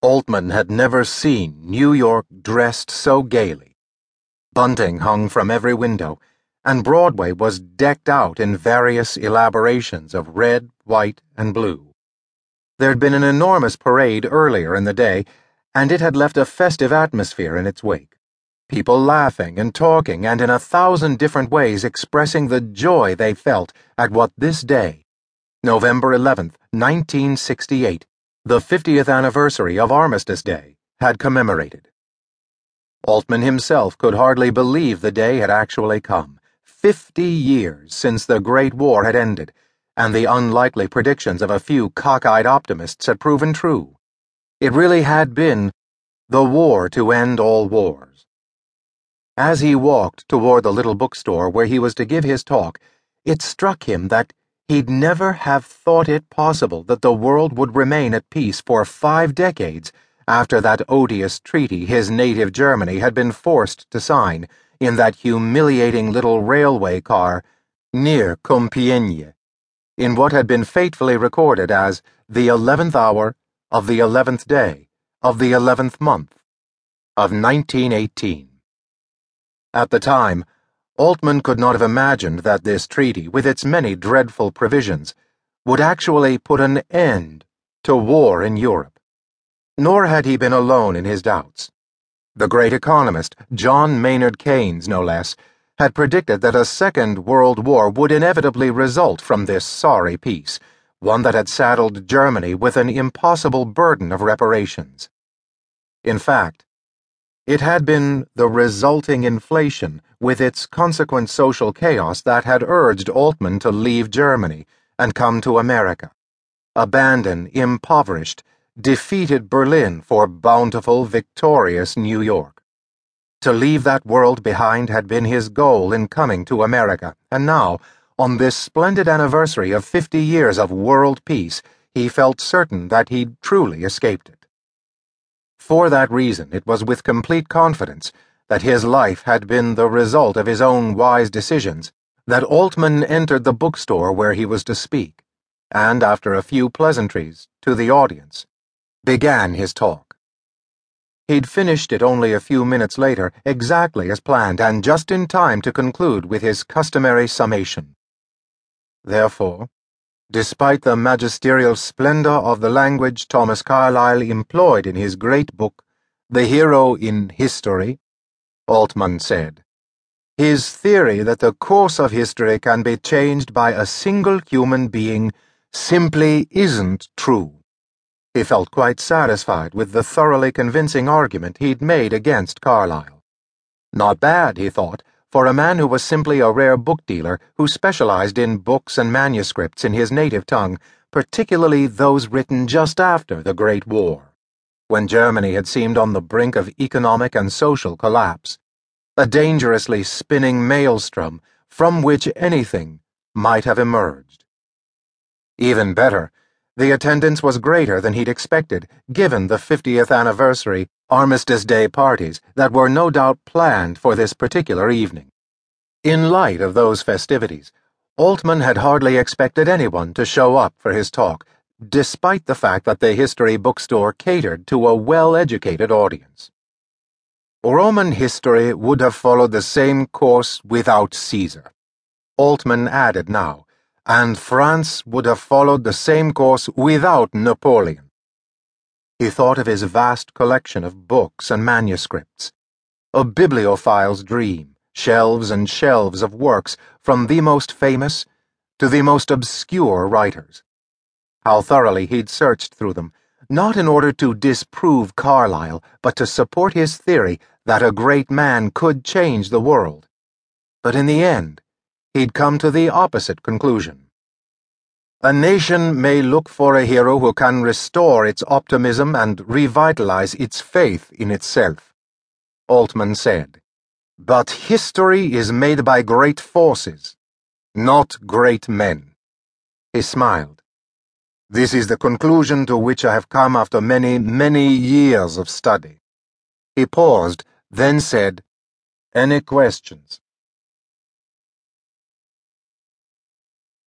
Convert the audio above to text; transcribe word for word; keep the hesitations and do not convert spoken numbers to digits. Altman had never seen New York dressed so gaily. Bunting hung from every window, and Broadway was decked out in various elaborations of red, white, and blue. There'd been an enormous parade earlier in the day, and it had left a festive atmosphere in its wake, people laughing and talking and in a thousand different ways expressing the joy they felt at what this day, November eleventh, nineteen sixty-eight, the fiftieth anniversary of Armistice Day, had commemorated. Altman himself could hardly believe the day had actually come, fifty years since the Great War had ended, and the unlikely predictions of a few cockeyed optimists had proven true. It really had been the war to end all wars. As he walked toward the little bookstore where he was to give his talk, it struck him that he'd never have thought it possible that the world would remain at peace for five decades after that odious treaty his native Germany had been forced to sign in that humiliating little railway car near Compiègne, in what had been fatefully recorded as the eleventh hour of the eleventh day of the eleventh month of nineteen eighteen. At the time, Altman could not have imagined that this treaty, with its many dreadful provisions, would actually put an end to war in Europe. Nor had he been alone in his doubts. The great economist, John Maynard Keynes, no less, had predicted that a second world war would inevitably result from this sorry peace, one that had saddled Germany with an impossible burden of reparations. In fact, it had been the resulting inflation with its consequent social chaos that had urged Altman to leave Germany and come to America, abandon impoverished, defeated Berlin for bountiful, victorious New York. To leave that world behind had been his goal in coming to America, and now, on this splendid anniversary of fifty years of world peace, he felt certain that he'd truly escaped it. For that reason, it was with complete confidence that his life had been the result of his own wise decisions that Altman entered the bookstore where he was to speak, and after a few pleasantries to the audience, began his talk. He'd finished it only a few minutes later, exactly as planned, and just in time to conclude with his customary summation. Therefore, despite the magisterial splendor of the language Thomas Carlyle employed in his great book, The Hero in History, Altman said, his theory that the course of history can be changed by a single human being simply isn't true. He felt quite satisfied with the thoroughly convincing argument he'd made against Carlyle. Not bad, he thought, for a man who was simply a rare book dealer who specialized in books and manuscripts in his native tongue, particularly those written just after the Great War, when Germany had seemed on the brink of economic and social collapse, a dangerously spinning maelstrom from which anything might have emerged. Even better, the attendance was greater than he'd expected, given the fiftieth anniversary Armistice Day parties that were no doubt planned for this particular evening. In light of those festivities, Altman had hardly expected anyone to show up for his talk, despite the fact that the history bookstore catered to a well-educated audience. Roman history would have followed the same course without Caesar, Altman added now, and France would have followed the same course without Napoleon. He thought of his vast collection of books and manuscripts, a bibliophile's dream, shelves and shelves of works from the most famous to the most obscure writers. How thoroughly he'd searched through them, not in order to disprove Carlyle, but to support his theory that a great man could change the world. But in the end, he'd come to the opposite conclusion. A nation may look for a hero who can restore its optimism and revitalize its faith in itself, Altman said. But history is made by great forces, not great men. He smiled. This is the conclusion to which I have come after many, many years of study. He paused, then said, Any questions?